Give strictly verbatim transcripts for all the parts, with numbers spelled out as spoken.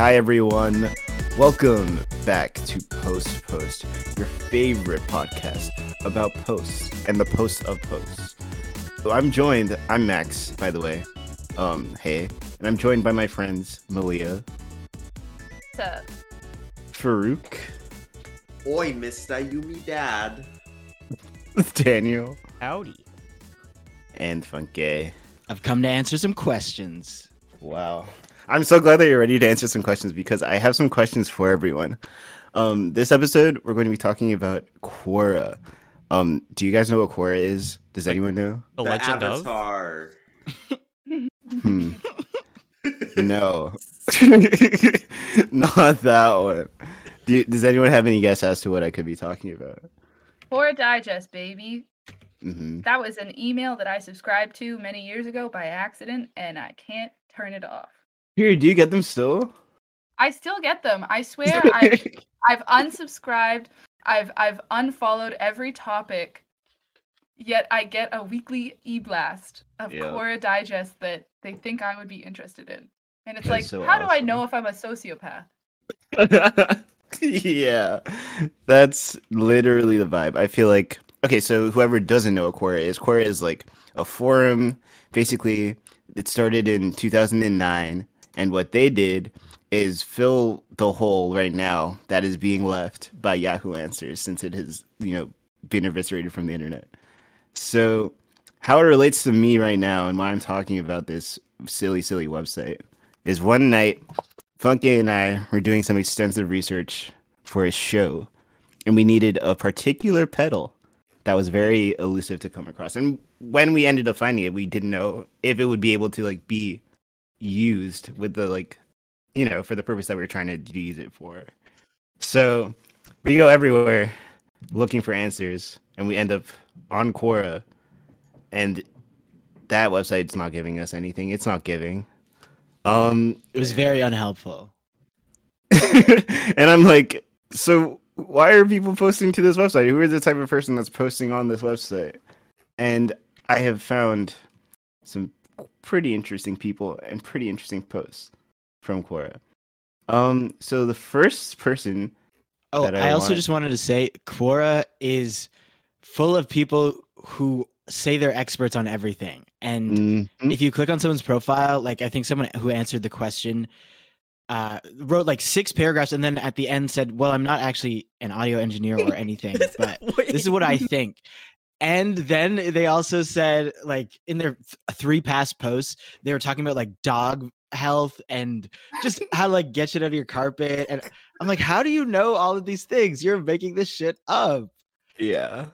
Hi, everyone. Welcome back to Post Post, your favorite podcast about posts and the posts of posts. So I'm joined. I'm Max, by the way. Um, hey. And I'm joined by my friends, Malia. What's up? Farouk. Oi, mister, you me dad. Daniel. Howdy. And Funke. I've come to answer some questions. Wow. I'm so glad that you're ready to answer some questions because I have some questions for everyone. Um, this episode, we're going to be talking about Quora. Um, do you guys know what Quora is? Does anyone know? The, the Legend Avatar. Of? Hmm. No. Not that one. Do you, does anyone have any guess as to what I could be talking about? Quora Digest, baby. Mm-hmm. That was an email that I subscribed to many years ago by accident, and I can't turn it off. Here, do you get them still? I still get them. I swear, I've, I've unsubscribed. I've I've unfollowed every topic. Yet I get a weekly e-blast of yeah. Quora Digest that they think I would be interested in, and it's That's like, so how awesome. do I know if I'm a sociopath? Yeah, that's literally the vibe. I feel like okay. So whoever doesn't know what Quora is, Quora is like a forum. Basically, it started in two thousand nine. And what they did is fill the hole right now that is being left by Yahoo Answers since it has, you know, been eviscerated from the internet. So how it relates to me right now and why I'm talking about this silly, silly website is one night, Funke and I were doing some extensive research for a show, and we needed a particular pedal that was very elusive to come across. And when we ended up finding it, we didn't know if it would be able to, like, be used with the, like, you know, for the purpose that we were trying to use it for. So we go everywhere looking for answers, and we end up on Quora, and that website's not giving us anything. It's not giving. Um, it was very unhelpful. And I'm like, so why are people posting to this website? Who is the type of person that's posting on this website? And I have found some pretty interesting people and pretty interesting posts from Quora. Um, so the first person. Oh, that I, I also want... just wanted to say Quora is full of people who say they're experts on everything. And mm-hmm. if you click on someone's profile, like I think someone who answered the question uh, wrote like six paragraphs and then at the end said, well, I'm not actually an audio engineer or anything, but this is what I think. And then they also said, like, in their th- three past posts, they were talking about, like, dog health and just how to, like, get shit out of your carpet. And I'm like, how do you know all of these things? You're making this shit up. Yeah.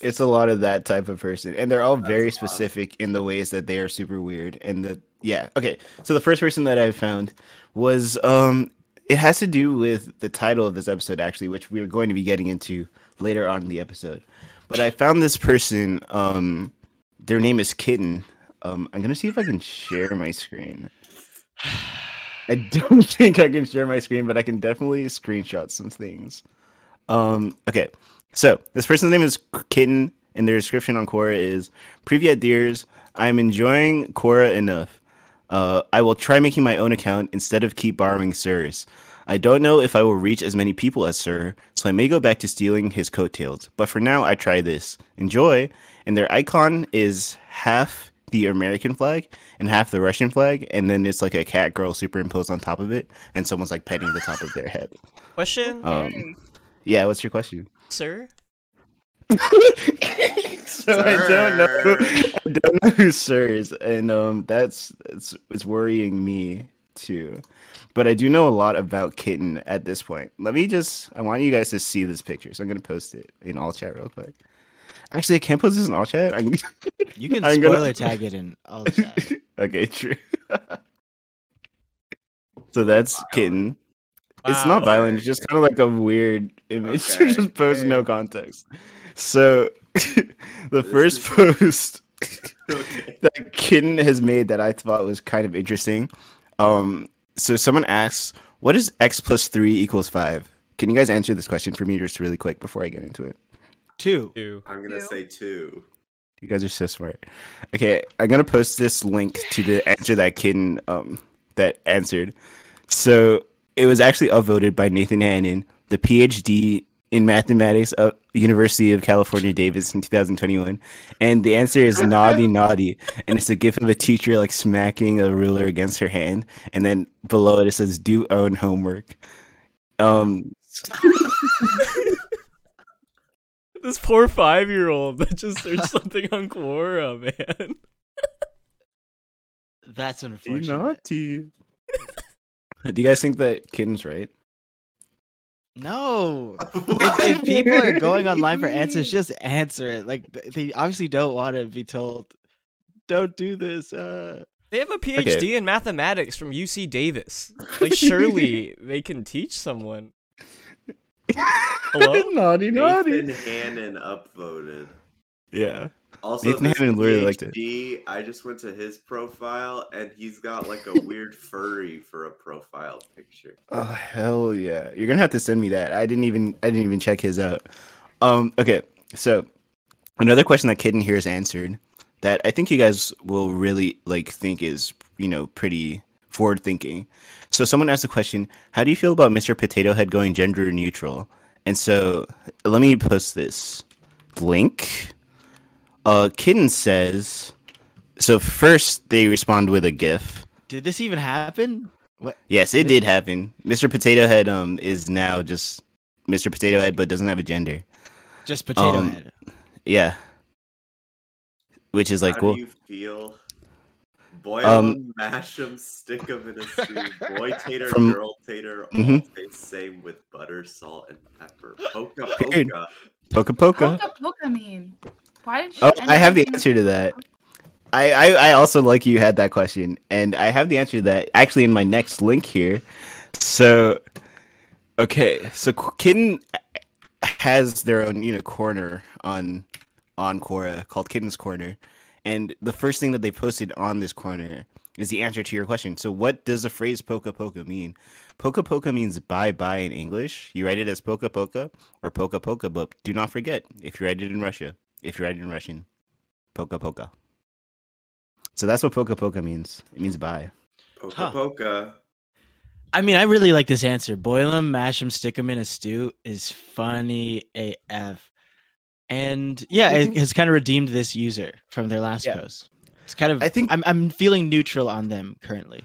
It's a lot of that type of person. And they're all very specific in the ways that they are super weird. And the yeah. Okay. So the first person that I found was, um, it has to do with the title of this episode, actually, which we are going to be getting into later on in the episode. But I found this person, um, their name is Kitten. Um, I'm going to see if I can share my screen. I don't think I can share my screen, but I can definitely screenshot some things. Um, okay, so this person's name is Kitten, and their description on Quora is, Privyet dears, I'm enjoying Quora enough. Uh, I will try making my own account instead of keep borrowing sirs. I don't know if I will reach as many people as Sir, so I may go back to stealing his coattails. But for now, I try this. Enjoy. And their icon is half the American flag and half the Russian flag. And then it's like a cat girl superimposed on top of it. And someone's like petting the top of their head. Question? Um, yeah, what's your question? Sir? So sir. I don't know. I don't know who Sir is. And um, that's, that's it's worrying me, too. But I do know a lot about Kitten at this point. Let me just, I want you guys to see this picture. So I'm going to post it in all chat real quick. Actually, I can't post this in all chat. I'm, you can I'm spoiler gonna... tag it in all chat. Okay, true. So that's wow. Kitten. Wow. It's not violent. It's just kind of like a weird image. Okay. Just post okay. No context. So the first post okay. that Kitten has made that I thought was kind of interesting. Um, So someone asks, what is x plus three equals five? Can you guys answer this question for me just really quick before I get into it? Two. two. I'm going to say two. You guys are so smart. Okay, I'm going to post this link to the answer that Kitten um, that answered. So it was actually upvoted by Nathan Hannon, the PhD in mathematics of University of California, Davis in two thousand twenty-one. And the answer is naughty, naughty. And it's a gif of a teacher like smacking a ruler against her hand. And then below it, it says, do own homework. Um, This poor five-year-old that just searched something on Quora, man. That's unfortunate. Naughty. Do you guys think that Kitten's right? No. If, if people are going online for answers, just answer it. Like, they obviously don't want to be told, don't do this. Uh... They have a PhD okay. in mathematics from U C Davis. Like, surely they can teach someone. Hello? Naughty, naughty. Nathan Hannon upvoted. Yeah. Also, Nathan Hannon literally liked it. I just went to his profile, and he's got like a weird furry for a profile picture. Oh hell yeah! You're gonna have to send me that. I didn't even I didn't even check his out. Um. Okay. So another question that Kitten here is answered that I think you guys will really like think is you know pretty forward thinking. So someone asked the question, how do you feel about Mister Potato Head going gender neutral? And so let me post this link. Uh, Kitten says, so first they respond with a GIF. Did this even happen? What? Yes, it did happen. Mister Potato Head um is now just Mister Potato Head, but doesn't have a gender. Just Potato um, Head. Yeah. Which is like how cool. How do you feel? Boil um, them, mash them, stick them in a stew. Boy tater, from, girl tater, all mm-hmm. taste same with butter, salt, and pepper. Poca poca. Poca poca. Poca poca mean. Why did you oh, I have the answer to that. I, I, I also, like you, had that question. And I have the answer to that actually in my next link here. So, okay. So, Kitten has their own, you know, corner on, on Quora called Kitten's Corner. And the first thing that they posted on this corner is the answer to your question. So, what does the phrase poca poca mean? Poca poca means bye-bye in English. You write it as poca poca or poca poca, but do not forget if you write it in Russia. If you write it in Russian, poka poka. So that's what poka poka means. It means bye. Poka huh. poka. I mean, I really like this answer. Boil them, mash them, stick them in a stew is funny A F. And yeah, it has kind of redeemed this user from their last yeah. post. It's kind of, I think I'm, I'm feeling neutral on them currently.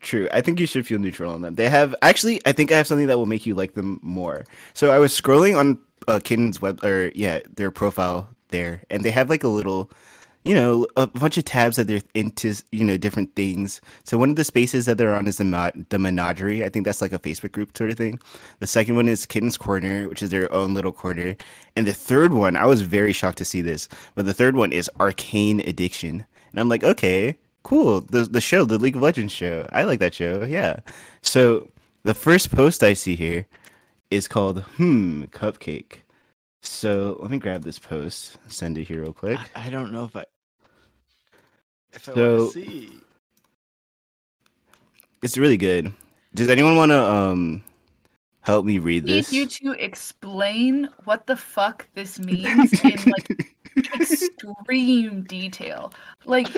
True. I think you should feel neutral on them. They have, actually, I think I have something that will make you like them more. So I was scrolling on uh, Kitten's web, or yeah, their profile there, and they have like a little, you know, a bunch of tabs that they're into, you know, different things. So one of the spaces that they're on is the, mod- the menagerie. I think that's like a Facebook group sort of thing. The second one is Kitten's Corner, which is their own little corner. And the third one, I was very shocked to see this, but the third one is Arcane Addiction. And I'm like, okay, cool. The the show, the League of Legends show. I like that show. Yeah. So the first post I see here is called Hmm Cupcake. So let me grab this post, send it here real quick. I, I don't know if I if I so, want to see. It's really good. Does anyone want to um help me read this? I need you to explain what the fuck this means in like extreme detail. Like,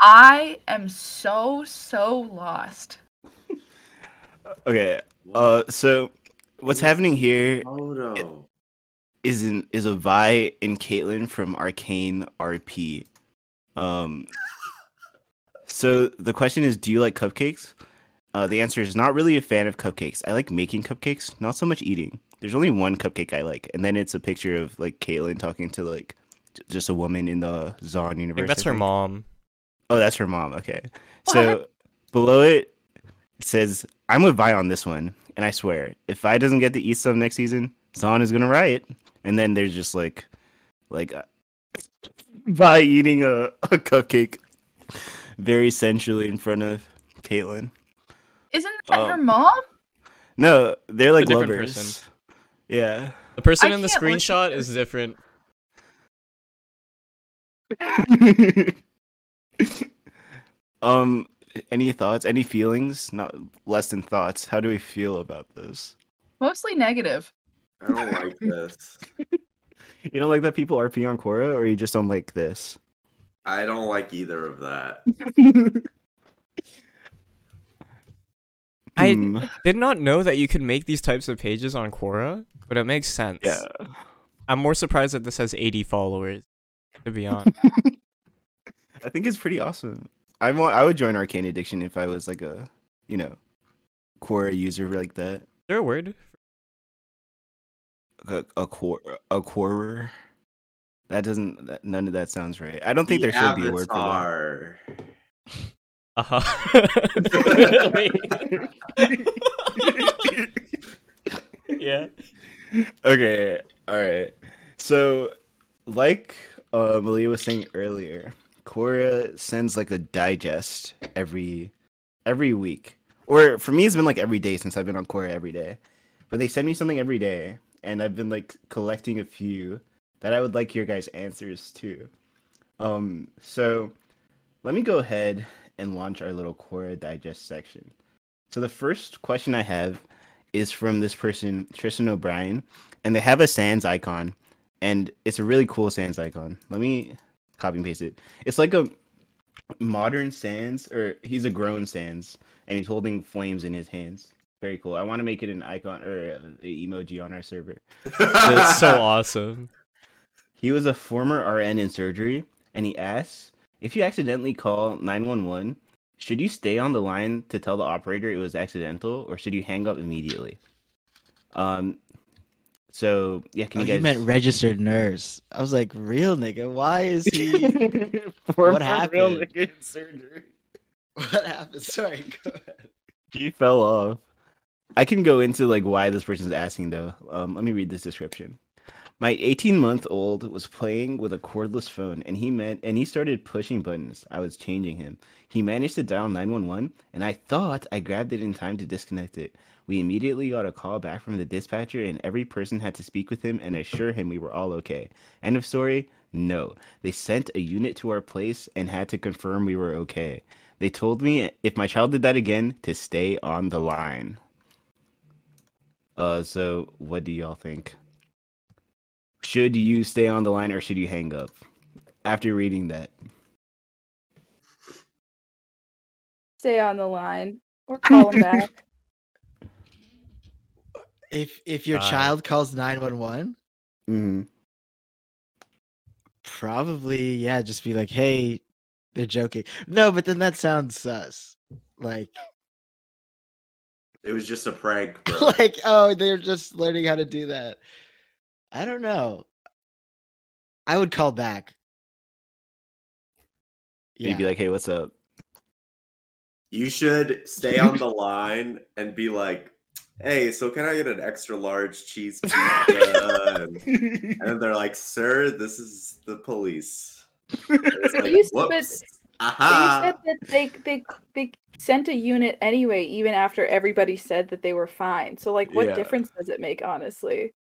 I am so, so lost. Okay, uh, so what's happening here is an, is a Vi and Caitlyn from Arcane R P. Um, so the question is, do you like cupcakes? Uh, the answer is not really a fan of cupcakes. I like making cupcakes, not so much eating. There's only one cupcake I like, and then it's a picture of like Caitlyn talking to like just a woman in the Zon universe. Like, that's her mom. Oh, that's her mom. Okay. So what? Below it, it says, I'm with Vi on this one. And I swear, if Vi doesn't get to eat some next season, Zon is going to riot. And then there's just like, like uh, Vi eating a, a cupcake very sensually in front of Caitlyn. Isn't that um, her mom? No, they're like lovers. Person. Yeah. The person I in the screenshot is different. um any thoughts, any feelings? Not less than thoughts. How do we feel about this? Mostly negative. I don't like this. You don't like that people R P on Quora, or you just don't like this? I don't like either of that. I did not know that you could make these types of pages on Quora, but it makes sense. Yeah. I'm more surprised that this has eighty followers, to be honest. I think it's pretty awesome. I want, I would join Arcane Addiction if I was like a, you know, Quora user like that. Is there a word? A a Quora, a Quora. That doesn't. That, none of that sounds right. I don't think the there should be a word for that. Uh-huh. Yeah. Okay. All right. So, like uh, Malia was saying earlier, Quora sends like a digest every every week, or for me, it's been like every day since I've been on Quora every day. But they send me something every day, and I've been like collecting a few that I would like your guys' answers to. Um, so let me go ahead and launch our little Quora digest section. So the first question I have is from this person, Tristan O'Brien, and they have a Sans icon, and it's a really cool Sans icon. Let me copy and paste it. It's like a modern Sans, or he's a grown Sans, and he's holding flames in his hands. Very cool. I want to make it an icon or an emoji on our server. That's so awesome. He was a former R N in surgery, and he asks, if you accidentally call nine one one, should you stay on the line to tell the operator it was accidental, or should you hang up immediately? Um, so yeah, can oh, you guys? You meant registered nurse. I was like, real nigga. Why is he? What happened? Real nigga in surgery. What happened? Sorry, go ahead. He fell off. I can go into like why this person's asking though. Um, let me read this description. My eighteen-month-old was playing with a cordless phone, and he meant, and he started pushing buttons. I was changing him. He managed to dial nine one one, and I thought I grabbed it in time to disconnect it. We immediately got a call back from the dispatcher, and every person had to speak with him and assure him we were all okay. End of story? No. They sent a unit to our place and had to confirm we were okay. They told me if my child did that again, to stay on the line. Uh, so what do y'all think? Should you stay on the line or should you hang up after reading that? Stay on the line or call him back. If if your uh, child calls nine one one, mm-hmm. probably, yeah, just be like, hey, they're joking. No, but then that sounds sus. Like, it was just a prank. Bro. Like, oh, they're just learning how to do that. I don't know. I would call back. Yeah. You'd be like, hey, what's up? You should stay on the line and be like, hey, so can I get an extra large cheese pizza? and, and they're like, sir, this is the police. Like, you, said that, Aha. you said that they, they, they sent a unit anyway, even after everybody said that they were fine. So, like, what yeah. difference does it make, honestly?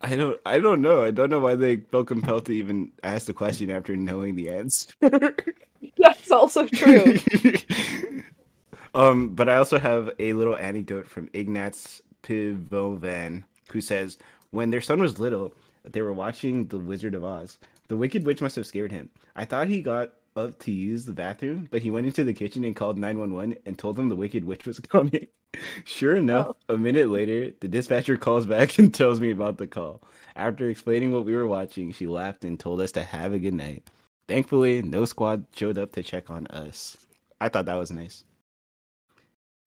I don't I don't know. I don't know why they felt compelled to even ask the question after knowing the answer. That's also true. um, but I also have a little anecdote from Ignatz Pivovan, who says, when their son was little, they were watching The Wizard of Oz. The Wicked Witch must have scared him. I thought he got up to use the bathroom, but he went into the kitchen and called nine one one and told them the Wicked Witch was coming. Sure enough, oh. a minute later, the dispatcher calls back and tells me about the call. After explaining what we were watching, she laughed and told us to have a good night. Thankfully, no squad showed up to check on us. I thought that was nice.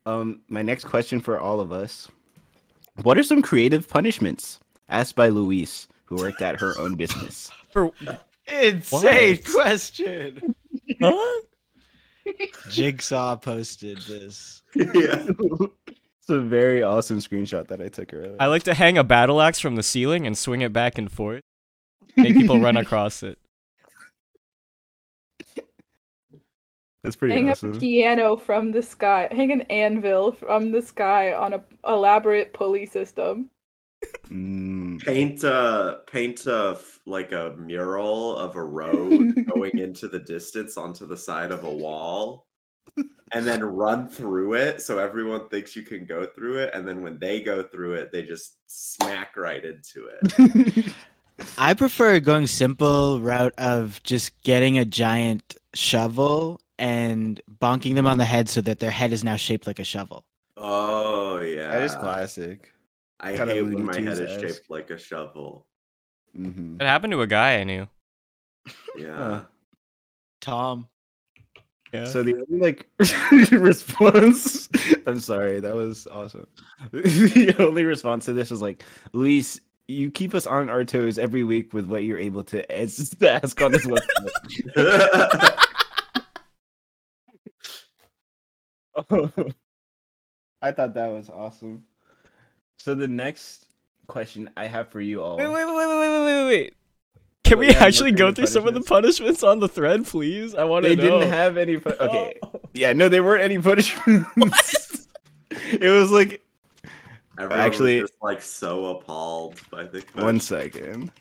Um, my next question for all of us. What are some creative punishments? Asked by Luis, who worked at her own business. For Insane what? question. Huh? Jigsaw posted this. Yeah. It's a very awesome screenshot that I took earlier. I like to hang a battle axe from the ceiling and swing it back and forth. Make people run across it. That's pretty hang awesome. Hang a piano from the sky. Hang an anvil from the sky on an elaborate pulley system. Mm. Paint uh, paint uh, f- like a mural of a road going into the distance onto the side of a wall, and then run through it so everyone thinks you can go through it, and then when they go through it, they just smack right into it. I prefer going simple route of just getting a giant shovel and bonking them on the head so that their head is now shaped like a shovel. Oh yeah, that is classic. I kind hate when my head is shaped like a shovel. Mm-hmm. It happened to a guy I knew. Yeah, Tom. Yeah. So the like response. I'm sorry, that was awesome. The only response to this was like, Luis, you keep us on our toes every week with what you're able to ask on this website. Oh, I thought that was awesome. So the next question I have for you all. Wait, wait, wait, wait, wait, wait, wait. Can wait, we actually go through some of the punishments on the thread, please? I want to know. They didn't have any. Pu- okay. Oh. Yeah, no, there weren't any punishments. What? It was like. Everyone actually was just, like, so appalled by the question. One second.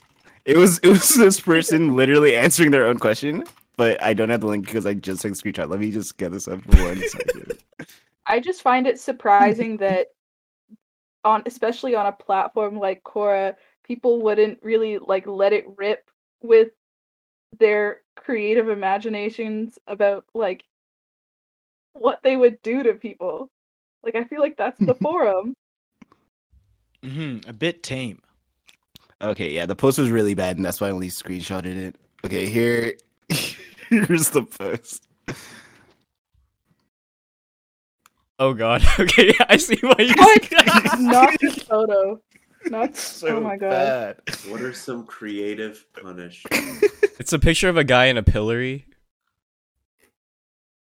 It was it was this person literally answering their own question, but I don't have the link because I just took a screenshot. Let me just get this up for one second. I just find it surprising that on especially on a platform like Quora, people wouldn't really like let it rip with their creative imaginations about like what they would do to people. Like I feel like that's the forum. Mm-hmm. A bit tame. Okay, yeah, the post was really bad, and that's why I only screenshotted it. Okay, here, here's the post. Oh God. Okay, I see why you. What? Not the photo. Not so. Oh my God. Bad. What are some creative punishments? It's a picture of a guy in a pillory,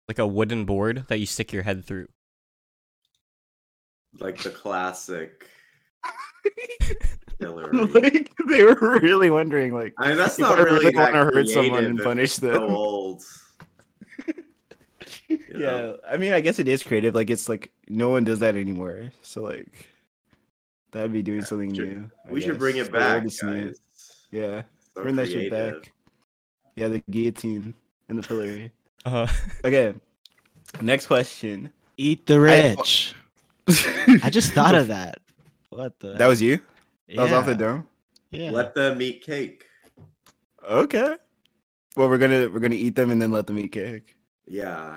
like a wooden board that you stick your head through. Like the classic. Like, they were really wondering, like, I mean, that's not really want to hurt someone and punish them. Old. Yeah, know? I mean, I guess it is creative. Like, it's like no one does that anymore. So, like, that'd be doing yeah, something should, new. I we guess. should bring it back, guys. Yeah, so bring that creative. shit back. Yeah, the guillotine and the pillory. Uh huh. Okay. Next question. Eat the rich. I, I just thought of that. What the? That was you? That yeah. was off the dome? Yeah. Let them eat cake. Okay. Well, we're gonna we're gonna eat them and then let them eat cake. Yeah.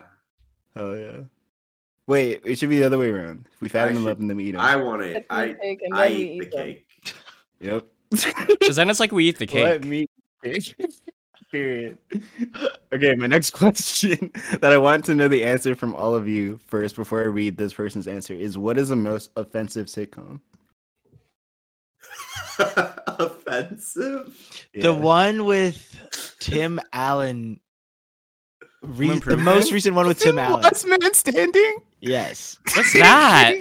Oh yeah. Wait, it should be the other way around. We fatten them up and then we eat them. I want it. I I eat the cake. Yep. Because then it's like we eat the cake. Let me eat cake. Period. Okay, my next question that I want to know the answer from all of you first before I read this person's answer is: what is the most offensive sitcom? Offensive? Yeah. The one with Tim Allen. Re- the most recent one with Tim Allen. Last Man Standing? Yes. What's that?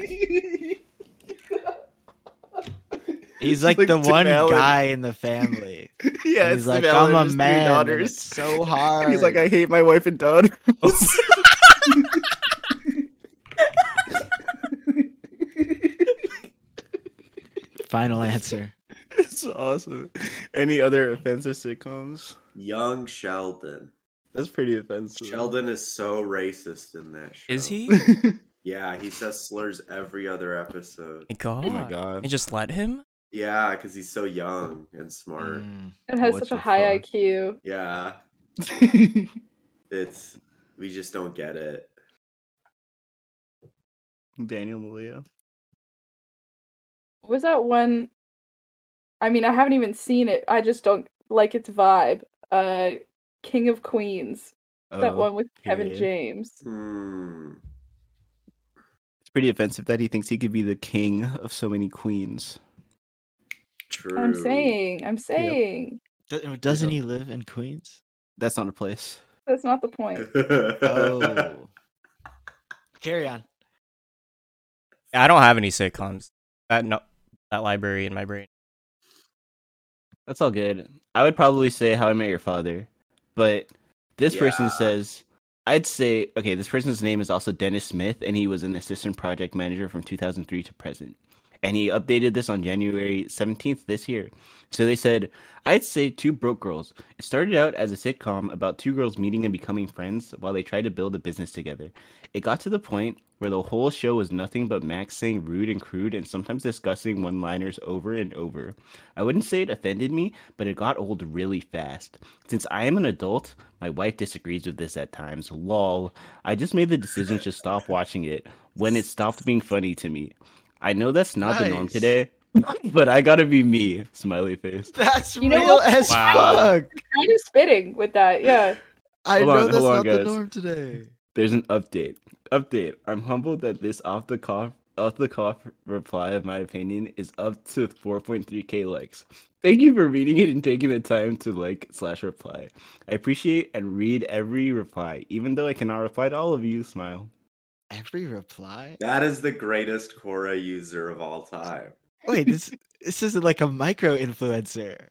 He's like, like the one Allen. guy in the family. Yeah, and he's like, I'm a man. It's so hard. And he's like, I hate my wife and daughter. Final answer. It's awesome. Any other offensive sitcoms? Young Sheldon. That's pretty offensive. Sheldon is so racist in that show. Is he? Yeah, he says slurs every other episode. My God. Oh my God. And just let him? Yeah, because he's so young and smart. Mm, and has such a high thought? I Q. Yeah. It's, we just don't get it. Daniel Malia. Was that one? I mean, I haven't even seen it. I just don't like its vibe. Uh, King of Queens. Oh, that one with Kevin yeah. James. Mm. It's pretty offensive that he thinks he could be the king of so many queens. True. I'm saying, I'm saying. Yep. Doesn't he live in Queens? That's not a place. That's not the point. Oh. Carry on. I don't have any sitcoms. That no, that library in my brain. That's all good. I would probably say How I Met Your Father, but this yeah. person says, I'd say, okay, this person's name is also Dennis Smith, and he was an assistant project manager from two thousand three to present. And he updated this on January seventeenth this year. So they said, I'd say Two Broke Girls. It started out as a sitcom about two girls meeting and becoming friends while they tried to build a business together. It got to the point where the whole show was nothing but Max saying rude and crude and sometimes discussing one-liners over and over. I wouldn't say it offended me, but it got old really fast. Since I am an adult, my wife disagrees with this at times. Lol. I just made the decision to stop watching it. when it stopped being funny to me. I know that's not nice. The norm today, but I gotta be me. Smiley face. That's you real know as wow. fuck. I'm just spitting with that. Yeah. I hold know on, that's on, not guys. The norm today. There's an update. Update. I'm humbled that this off the cuff, off the cuff reply of my opinion is up to four point three k likes. Thank you for reading it and taking the time to like slash reply. I appreciate and read every reply, even though I cannot reply to all of you. Smile. Every reply? That is the greatest Quora user of all time. Wait, this this isn't like a micro influencer.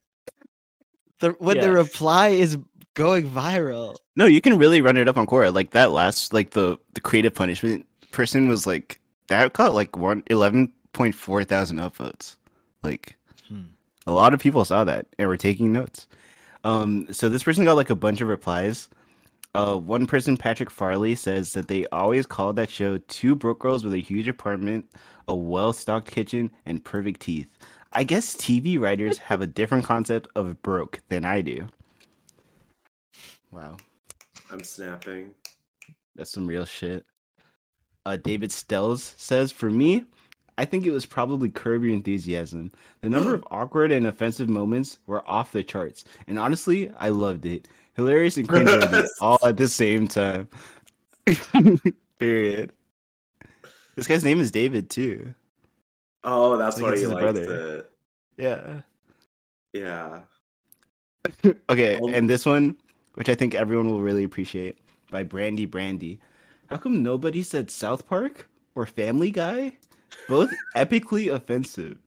The when yeah. the reply is going viral. No, you can really run it up on Quora. Like that last, like the, the creative punishment person was like that got like one eleven point four thousand upvotes. Like hmm. a lot of people saw that and were taking notes. Um, so this person got like a bunch of replies. Uh, one person, Patrick Farley, says that they always called that show two broke girls with a huge apartment, a well-stocked kitchen, and perfect teeth. I guess T V writers have a different concept of broke than I do. Wow. I'm snapping. That's some real shit. Uh, David Stells says, for me, I think it was probably Curb Your Enthusiasm. The number of awkward and offensive moments were off the charts. And honestly, I loved it. Hilarious and cringeworthy all at the same time. Period. This guy's name is David too. Oh, that's why he likes it. Yeah. Yeah. Okay, and this one, which I think everyone will really appreciate, by Brandy Brandy. How come nobody said South Park or Family Guy? Both epically offensive.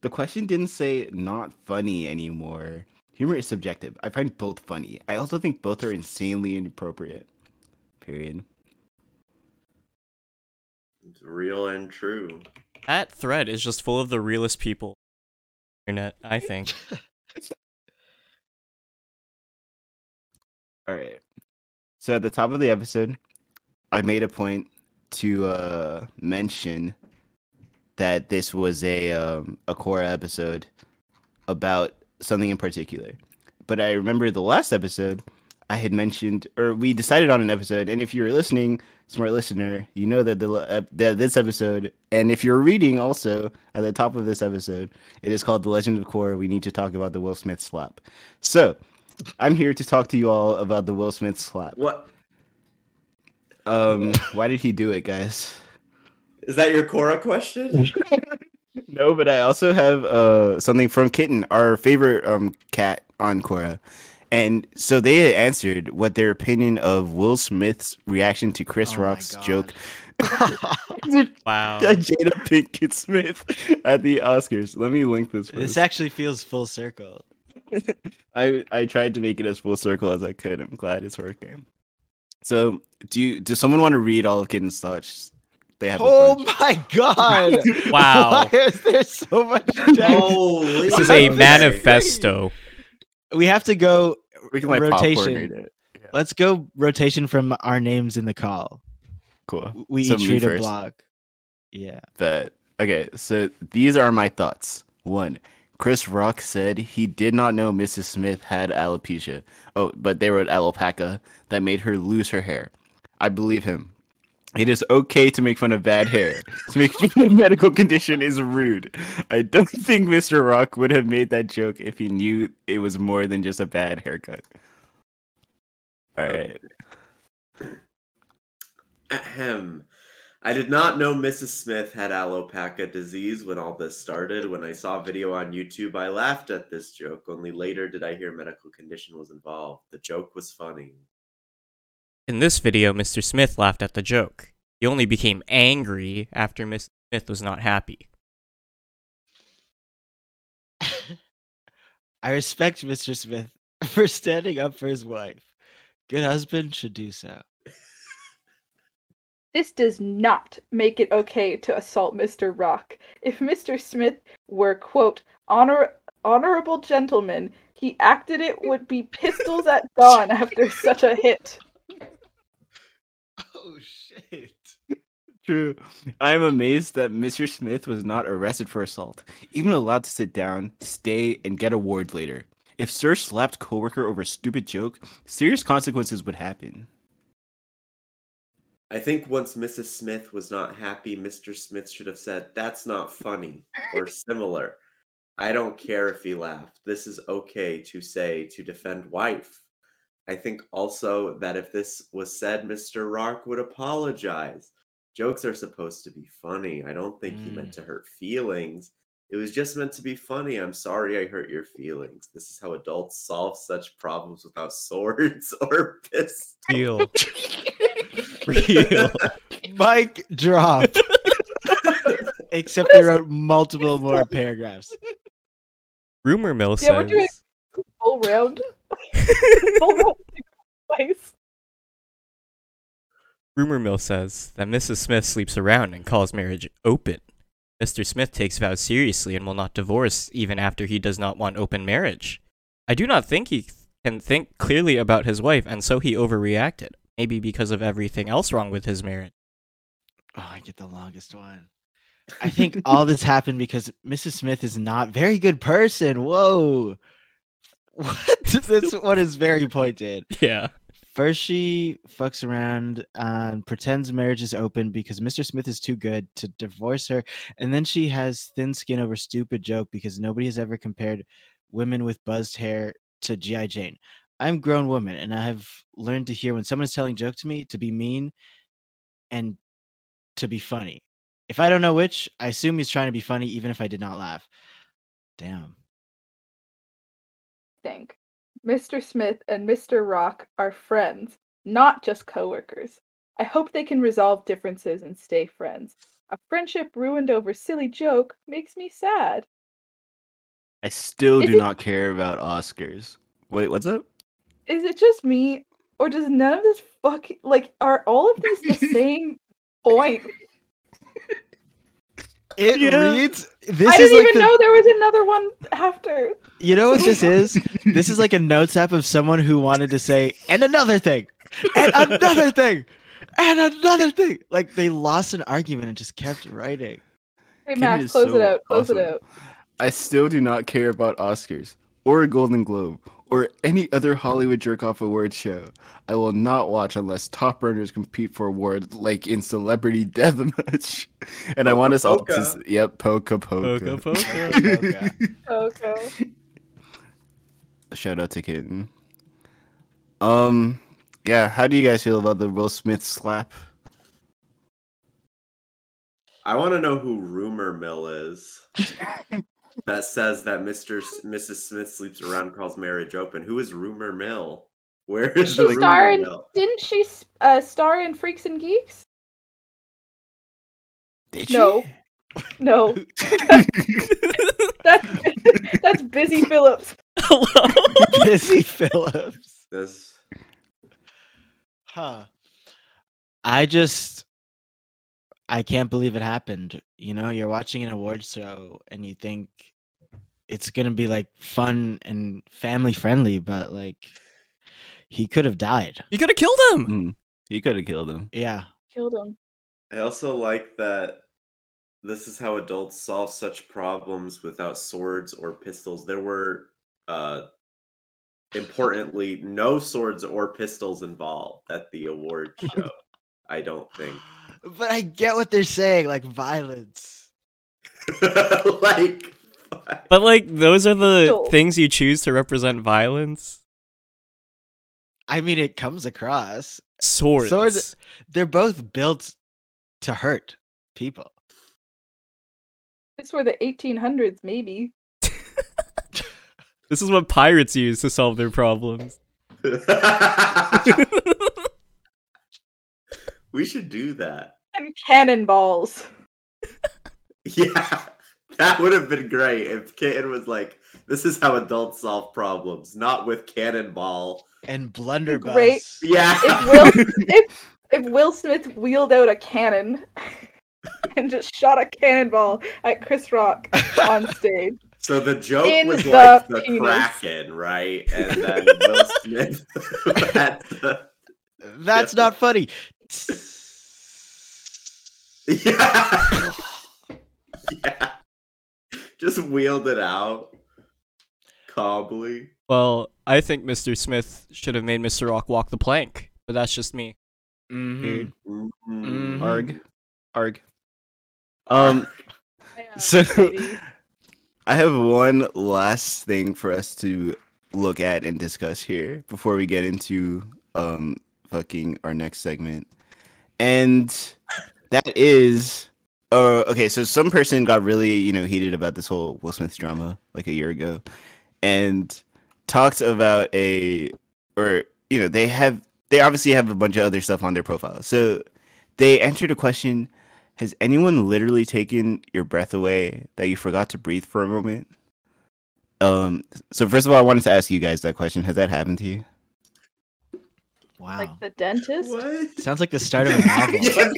The question didn't say not funny anymore. Humor is subjective. I find both funny. I also think both are insanely inappropriate. Period. It's real and true. That thread is just full of the realest people on the internet, I think. All right. So at the top of the episode, I made a point to uh, mention that this was a um, a Quora episode about something in particular. But I remember the last episode I had mentioned, or we decided on an episode, and if you're listening, smart listener, you know that the uh, that this episode, and if you're reading also at the top of this episode, it is called The Legend of Quora. We need to talk about the Will Smith slap. So I'm here to talk to you all about the Will Smith slap. What? Um, why did he do it, guys? Is that your Quora question? No, but I also have uh, something from Kitten, our favorite um, cat on Quora. And so they had answered what their opinion of Will Smith's reaction to Chris oh Rock's joke. Wow. Jada Pinkett Smith at the Oscars. Let me link this first. This actually feels full circle. I I tried to make it as full circle as I could. I'm glad it's working. So do you, does someone want to read all of Kitten's thoughts? They have oh my god! Wow! Why is there so much text? Holy this is a manifesto. We have to go we can, like, rotation. Yeah. Let's go rotation from our names in the call. Cool. We so each read a blog. Yeah. But okay, so these are my thoughts. One, Chris Rock said he did not know Missus Smith had alopecia. Oh, but they wrote alopaca that made her lose her hair. I believe him. It is okay to make fun of bad hair. To make fun of a medical condition is rude. I don't think Mister Rock would have made that joke if he knew it was more than just a bad haircut. All right. Ahem. I did not know Missus Smith had alopecia disease when all this started. When I saw a video on YouTube, I laughed at this joke. Only later did I hear medical condition was involved. The joke was funny. In this video, Mister Smith laughed at the joke. He only became angry after Mister Smith was not happy. I respect Mister Smith for standing up for his wife. Good husband should do so. This does not make it okay to assault Mister Rock. If Mister Smith were, quote, honor- honorable gentleman, he acted it would be pistols at dawn after such a hit. Oh shit. True. I am amazed that Mister Smith was not arrested for assault, even allowed to sit down, stay, and get a ward later. If Sir slapped coworker over a stupid joke, serious consequences would happen. I think once Missus Smith was not happy, Mister Smith should have said, "That's not funny," or similar. I don't care if he laughed. This is okay to say to defend wife. I think also that if this was said, Mister Rock would apologize. Jokes are supposed to be funny. I don't think mm. he meant to hurt feelings. It was just meant to be funny. I'm sorry I hurt your feelings. This is how adults solve such problems without swords or pistols. Real. Real. Mic drop. Except they wrote multiple more paragraphs. Rumor mill says. Yeah, we're doing full round. Full round twice. Rumor mill says that Missus Smith sleeps around and calls marriage open. Mister Smith takes vows seriously and will not divorce even after he does not want open marriage. I do not think he can think clearly about his wife, and so he overreacted, maybe because of everything else wrong with his marriage. Oh, I get the longest one. I think all this happened because Missus Smith is not a very good person. Whoa. What? This one is very pointed. Yeah. First, she fucks around and pretends marriage is open because Mister Smith is too good to divorce her. And then she has thin skin over stupid joke because nobody has ever compared women with buzzed hair to G I. Jane. I'm a grown woman, and I have learned to hear when someone is telling a joke to me to be mean and to be funny. If I don't know which, I assume he's trying to be funny even if I did not laugh. Damn. Thank. Mister Smith and Mister Rock are friends, not just coworkers. I hope they can resolve differences and stay friends. A friendship ruined over silly joke makes me sad. I still do not care about Oscars. Wait, what's up? Is it just me, or does none of this fucking... Like, are all of these the same point? It yeah. reads. This I didn't is like even the, know there was another one after. You know what this is? This is like a notes app of someone who wanted to say, and another thing, and another thing, and another thing. Like they lost an argument and just kept writing. Hey, Max, close so it out. Close awesome. it out. I still do not care about Oscars or a Golden Globe or any other Hollywood jerk-off award show. I will not watch unless top earners compete for awards, like in Celebrity Deathmatch. And I want us all to... Yep, Poca Poca. Poca Poca. Poca. Shout out to Kitten. Um, yeah, how do you guys feel about the Will Smith slap? I want to know who Rumor Mill is. That says that Mister S- Missus Smith sleeps around and calls marriage open. Who is Rumor Mill? Where is she the Rumor in, Mill? Didn't she uh, star in Freaks and Geeks? Did she? No. No. that's, that's Busy Phillips. Hello? Busy Phillips. This. Huh. I just... I can't believe it happened. You know, you're watching an award show and you think it's going to be like fun and family friendly, but like he could have died. You could have killed him. Mm. You could have killed him. Yeah. Killed him. I also like that this is how adults solve such problems without swords or pistols. There were, uh, importantly, no swords or pistols involved at the award show, I don't think. But I get what they're saying, like violence. like, but like those are the no. things you choose to represent violence. I mean, it comes across swords. Swords, they're both built to hurt people. This were the eighteen hundreds, maybe. This is what pirates use to solve their problems. We should do that. And cannonballs. Yeah, that would have been great if Kitten was like, this is how adults solve problems, not with cannonball. And blunderbuss. Great. Yeah. If Will, if, if Will Smith wheeled out a cannon and just shot a cannonball at Chris Rock on stage. So the joke in was the like the penis. Kraken, right? And then Will Smith. That's, the, that's yeah. not funny. Yeah. Yeah. Just wheeled it out. Calmly. Well, I think Mister Smith should have made Mister Rock walk the plank, but that's just me. Mm-hmm. Mm-hmm. Arg. Arg. Um, so I have one last thing for us to look at and discuss here before we get into um fucking our next segment. And that is uh okay, so some person got really, you know, heated about this whole Will Smith drama like a year ago and talked about a or you know, they have they obviously have a bunch of other stuff on their profile. So they entered a question: has anyone literally taken your breath away that you forgot to breathe for a moment? Um, so first of all, I wanted to ask you guys that question. Has that happened to you? Wow. Like the dentist? What? Sounds like the start of a novel. Yes,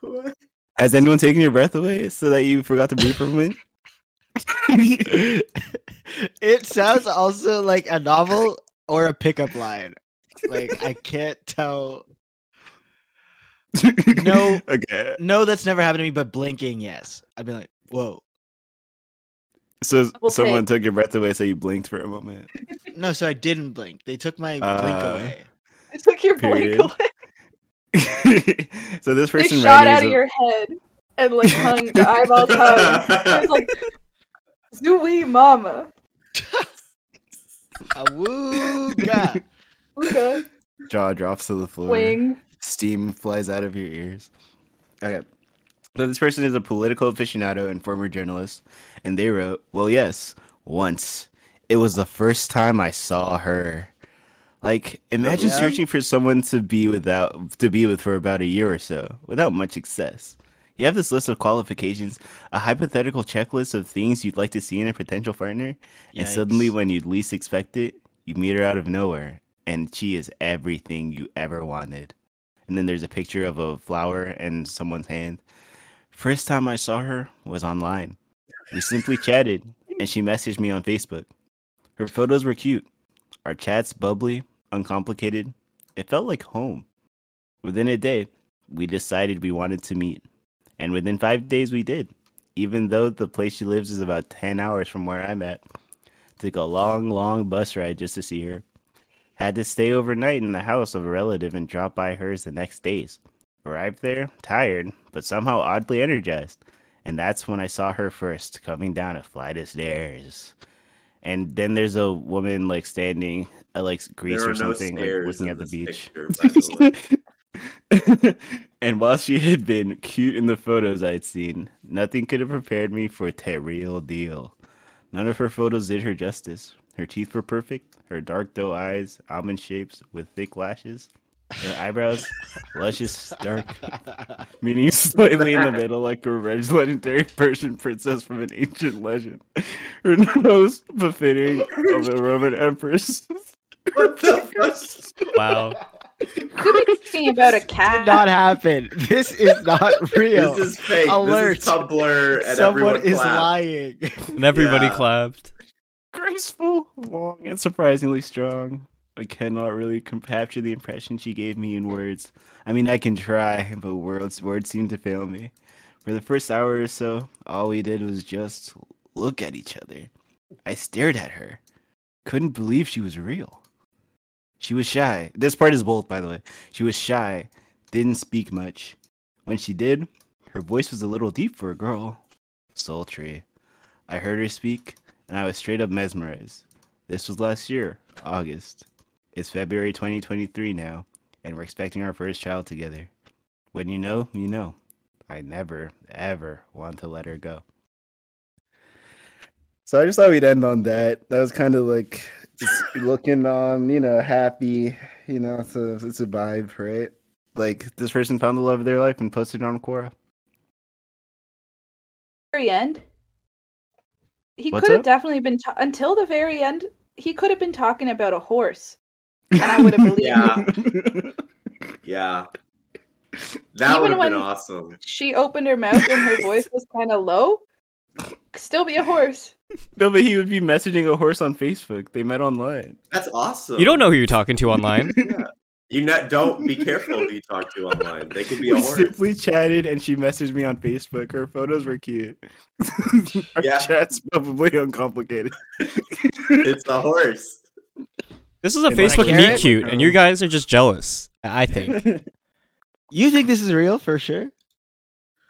what? Has anyone taken your breath away so that you forgot to breathe for a moment? It sounds also like a novel or a pickup line. Like, I can't tell... No, okay. No, that's never happened to me, but blinking, yes. I'd be like, whoa. So okay. Someone took your breath away, so you blinked for a moment. No, so I didn't blink. They took my uh, blink away. They took your period. blink away. So this person they shot out of a... your head and like hung the eyeballs up. I was like, Zooey mama. Awooga. Awooga. Jaw drops to the floor. Wing. Steam flies out of your ears. Okay. So this person is a political aficionado and former journalist, and they wrote, well, yes, once. It was the first time I saw her. Like, imagine yeah. searching for someone to be without to be with for about a year or so, without much success. You have this list of qualifications, a hypothetical checklist of things you'd like to see in a potential partner, Yikes. and suddenly when you'd least expect it, you meet her out of nowhere, and she is everything you ever wanted. And then there's a picture of a flower and someone's hand. First time I saw her was online. We simply chatted, and she messaged me on Facebook. Her photos were cute. Our chats bubbly, uncomplicated. It felt like home. Within a day, we decided we wanted to meet. And within five days, we did. Even though the place she lives is about ten hours from where I'm at. Took a long, long bus ride just to see her. Had to stay overnight in the house of a relative and drop by hers the next days. Arrived there, tired, but somehow oddly energized. And that's when I saw her first, coming down a flight of stairs. And then there's a woman, like, standing, uh, like, Greece or something, like, looking at the beach. Picture, by the way. And while she had been cute in the photos I'd seen, nothing could have prepared me for the real deal. None of her photos did her justice. Her teeth were perfect, her dark doe eyes, almond shapes with thick lashes, her eyebrows, luscious, dark, meaning slightly in the middle like a legendary Persian princess from an ancient legend. Her nose befitting of a Roman empress. What the fuck? Wow. Talking about a cat. This did not happen. This is not real. This is fake. Alert. This is Tumblr and Someone is clapped. lying. And everybody yeah. clapped. Graceful, long, and surprisingly strong. I cannot really capture the impression she gave me in words. I mean, I can try, but words words seem to fail me. For the first hour or so, all we did was just look at each other. I stared at her. Couldn't believe she was real. She was shy. This part is bold, by the way. She was shy. Didn't speak much. When she did, her voice was a little deep for a girl. Sultry. I heard her speak. And I was straight up mesmerized. This was last year, August. It's February twenty twenty-three now, and we're expecting our first child together. When you know, you know. I never, ever want to let her go. So I just thought we'd end on that. That was kind of like just looking on, you know, happy, you know, it's a, it's a vibe, right? Like, this person found the love of their life and posted it on Quora. Very end. He What's could have up? definitely been ta- until the very end. He could have been talking about a horse, and I would have believed. yeah, him. yeah, that would have been awesome. She opened her mouth, and her voice was kind of low. Still be a horse. No, but he would be messaging a horse on Facebook. They met online. That's awesome. You don't know who you're talking to online. yeah. You not, don't be careful who you talk to online. They could be a horse. We simply chatted, and she messaged me on Facebook. Her photos were cute. Our yeah. chat's probably uncomplicated. It's a horse. This is a Facebook meet cute, and you guys are just jealous, I think. You think this is real for sure?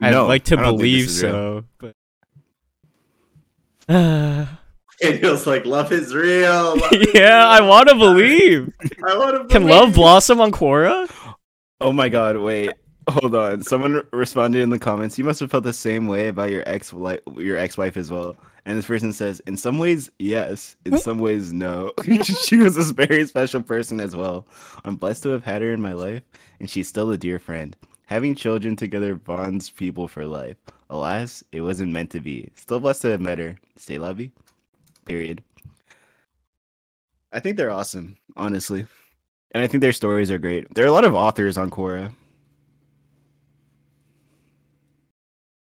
I'd no, like to believe so. But... Uh... It feels like love is real. Love is yeah, real. I want to believe. I want to believe. Can love blossom on Quora? Oh my god, wait. Hold on. Someone responded in the comments, you must have felt the same way about your ex your ex-wife as well. And this person says, in some ways, yes. In some ways, no. She was a very special person as well. I'm blessed to have had her in my life, and she's still a dear friend. Having children together bonds people for life. Alas, it wasn't meant to be. Still blessed to have met her. Stay lovey. Period. I think they're awesome, honestly. And I think their stories are great. There are a lot of authors on Quora.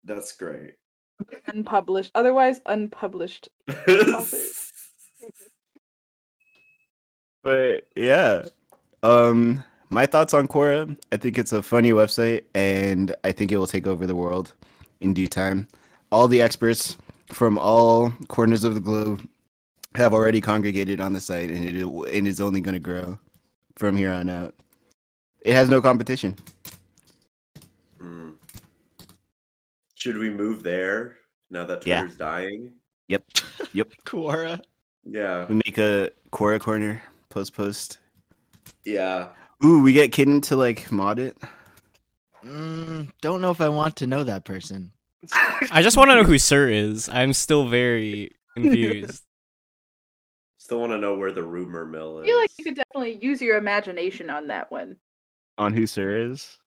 That's great. Unpublished. Otherwise unpublished. But yeah. Um... My thoughts on Quora, I think it's a funny website, and I think it will take over the world in due time. All the experts from all corners of the globe have already congregated on the site, and it and it's only going to grow from here on out. It has no competition. Mm. Should we move there now that Twitter's yeah. dying? Yep. Yep. Quora. Yeah. We make a Quora corner, post-post. Yeah. Ooh, we get Kitten to like mod it. Mm, don't know if I want to know that person. I just want to know who Sir is. I'm still very confused. Still want to know where the rumor mill is. I feel like you could definitely use your imagination on that one. On who Sir is?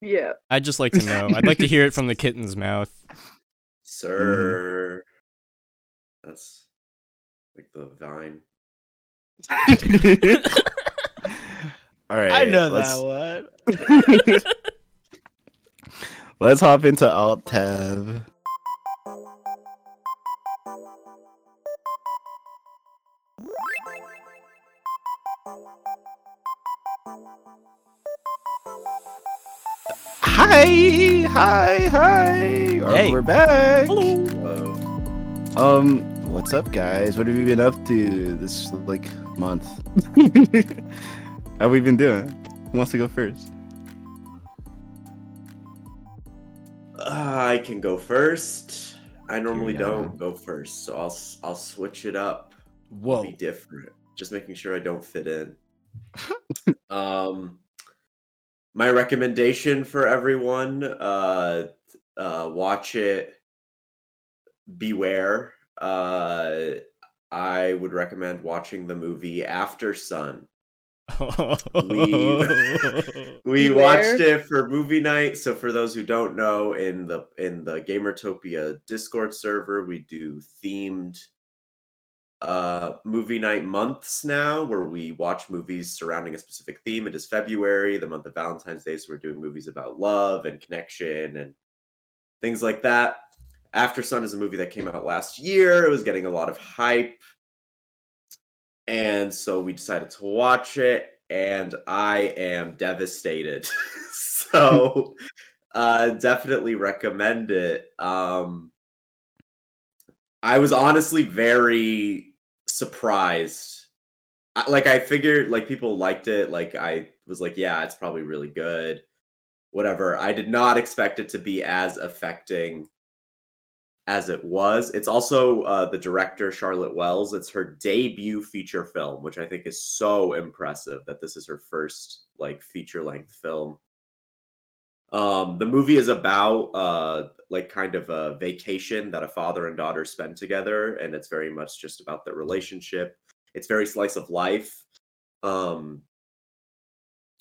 Yeah. I'd just like to know. I'd like to hear it from the Kitten's mouth. Sir. Mm-hmm. That's like the vine. All right, I know that one. Let's hop into Alt Tab. Hi, hi, hi. Hey. We're back. Hello. Hello. Um. What's up, guys? What have you been up to this like month? How we been doing? Who wants to go first? Uh, I can go first. I normally yeah. don't go first, so I'll I'll switch it up. Whoa, I'll be different. Just making sure I don't fit in. um, my recommendation for everyone: uh, uh, watch it. Beware. Uh, I would recommend watching the movie Aftersun. we we watched it for movie night. So for those who don't know, in the in the Gamertopia Discord server, we do themed uh movie night months now, where we watch movies surrounding a specific theme. It is February, the month of Valentine's Day, so we're doing movies about love and connection and things like that. Aftersun is a movie that came out last year. It was getting a lot of hype. And so we decided to watch it, and I am devastated. So uh, definitely recommend it. Um, I was honestly very surprised. I, like, I figured, like, people liked it. Like, I was like, yeah, it's probably really good. Whatever. I did not expect it to be as affecting as it was. It's also uh, the director, Charlotte Wells. It's her debut feature film, which I think is so impressive that this is her first like feature-length film. Um, the movie is about uh, like kind of a vacation that a father and daughter spend together, and it's very much just about their relationship. It's very slice of life. Um,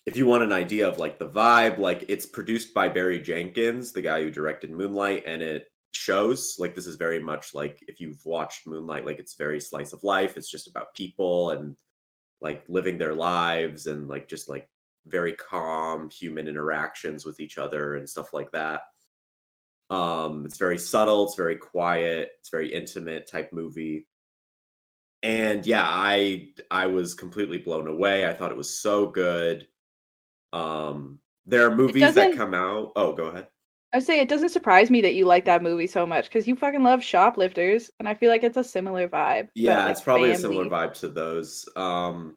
if you want an idea of like the vibe, like it's produced by Barry Jenkins, the guy who directed Moonlight, and it shows like this is very much like if you've watched Moonlight, like it's very slice of life. It's just about people and like living their lives and like just like very calm human interactions with each other and stuff like that. Um, it's very subtle, it's very quiet, it's very intimate type movie. And yeah, I I was completely blown away. I thought it was so good. Um, there are movies that come out. Oh, go ahead. I would say it doesn't surprise me that you like that movie so much because you fucking love Shoplifters, and I feel like it's a similar vibe. Yeah, like it's probably family. a similar vibe to those. Um,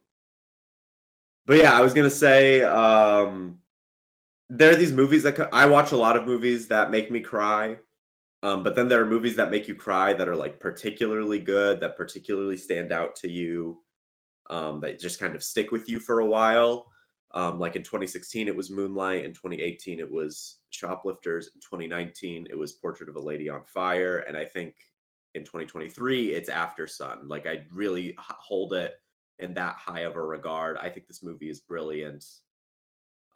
But yeah, I was going to say, um, there are these movies that co- I watch a lot of movies that make me cry. Um, but then there are movies that make you cry that are like particularly good, that particularly stand out to you, um, that just kind of stick with you for a while. Um, like in twenty sixteen, it was Moonlight. In twenty eighteen, it was Shoplifters. In twenty nineteen, it was Portrait of a Lady on Fire. And I think in twenty twenty-three, it's Aftersun. Like, I really hold it in that high of a regard. I think this movie is brilliant.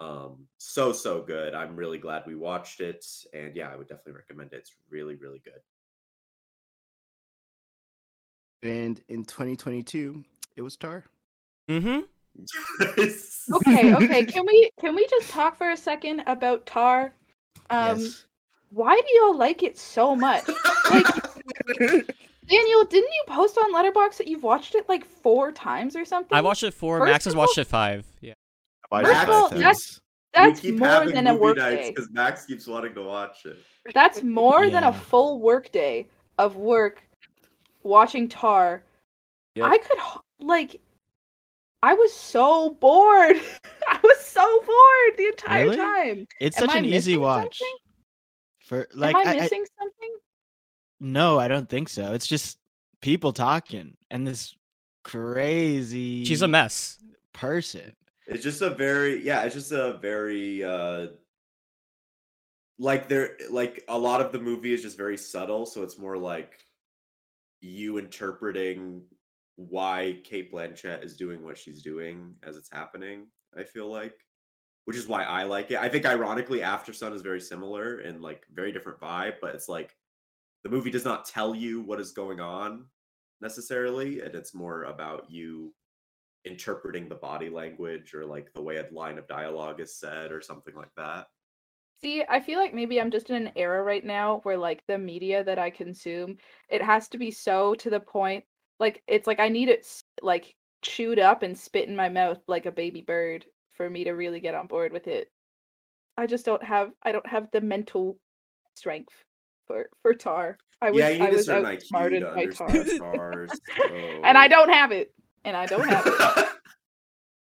Um, so, so good. I'm really glad we watched it. And yeah, I would definitely recommend it. It's really, really good. And in twenty twenty-two, it was Tar. Mm-hmm. Yes. okay okay can we can we just talk for a second about Tar? um yes. Why do y'all like it so much? Like, Daniel, didn't you post on Letterboxd that you've watched it like four times or something? I watched it four. First Max has watched all, it five. Yeah, first Max, of all, that's that's more than a work day, because Max keeps wanting to watch it. That's more yeah. than a full work day of work watching Tar. Yep. I could like I was so bored. I was so bored the entire really? time. It's Am such I an easy watch. Something? For like, Am I, I missing I, something? No, I don't think so. It's just people talking and this crazy. She's a mess. Person. It's just a very yeah. It's just a very uh, like there like a lot of the movie is just very subtle, so it's more like you interpreting why Kate Blanchett is doing what she's doing as it's happening, I feel like. Which is why I like it. I think, ironically, Aftersun is very similar and, like, very different vibe, but it's, like, the movie does not tell you what is going on, necessarily, and it's more about you interpreting the body language or, like, the way a line of dialogue is said or something like that. See, I feel like maybe I'm just in an era right now where, like, the media that I consume, it has to be so to the point. Like, it's like I need it, like, chewed up and spit in my mouth like a baby bird for me to really get on board with it. I just don't have, I don't have the mental strength for, for Tar. I was, yeah, you need I was to outsmarted by Tar. Stars, so. And I don't have it. And I don't have it.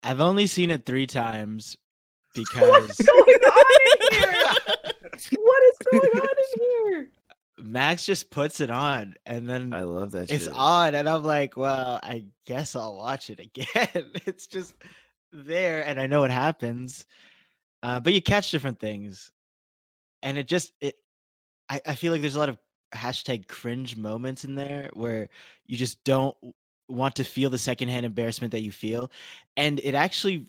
I've only seen it three times because... What's going on in here? What is going on in here? Max just puts it on, and then I love that it's shit. on, and I'm like, well, I guess I'll watch it again. It's just there, and I know what happens, uh, but you catch different things, and it just it. I, I feel like there's a lot of hashtag cringe moments in there where you just don't want to feel the secondhand embarrassment that you feel, and it actually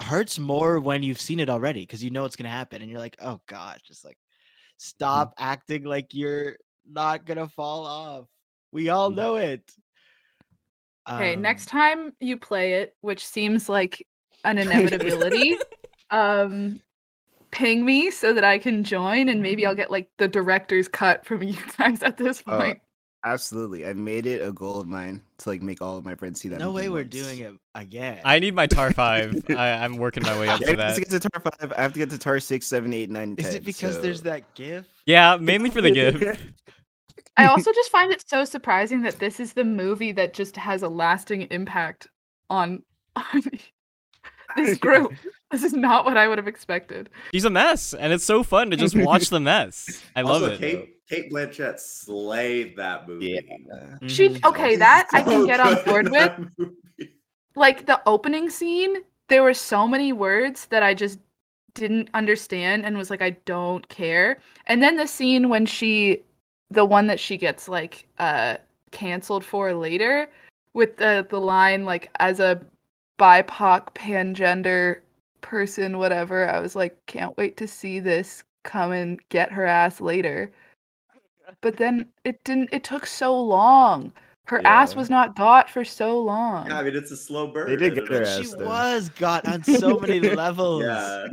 hurts more when you've seen it already because you know it's gonna happen, and you're like, oh god, just like. Stop mm-hmm. acting like you're not gonna fall off. We all know it. Okay, um, next time you play it, which seems like an inevitability, um, ping me so that I can join, and maybe I'll get like the director's cut from you guys at this point. Uh, absolutely, I made it a goal of mine to like make all of my friends see that. No way, we're doing it again. I need my Tar five. I, I'm working my way up to that. I have to get to Tar five. I have to get to Tar six, seven, eight, nine, ten. Is it because so... there's that GIF? Yeah, mainly for the GIF. I also just find it so surprising that this is the movie that just has a lasting impact on, on this group. This is not what I would have expected. She's a mess, and it's so fun to just watch the mess. I also, love it. Kate, Kate Blanchett slayed that movie. Yeah. She okay, that so I can get on board with. Movie. Like, the opening scene, there were so many words that I just didn't understand and was like, I don't care. And then the scene when she, the one that she gets, like, uh, canceled for later, with the, the line, like, as a B I P O C, pangender person, whatever, I was like, can't wait to see this come and get her ass later. But then it didn't, it took so long. Her yeah. ass was not got for so long. Yeah, I mean, it's a slow burn. They did get her ass. She though. was got on so many levels. Yeah.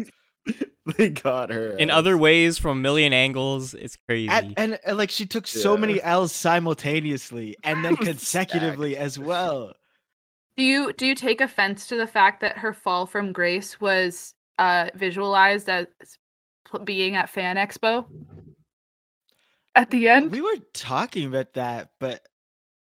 They got her in ass. Other ways from a million angles. It's crazy. At, and, and like she took yeah. so many L's simultaneously and then consecutively as well. Do you do you take offense to the fact that her fall from grace was uh, visualized as being at Fan Expo at the end? We were talking about that, but.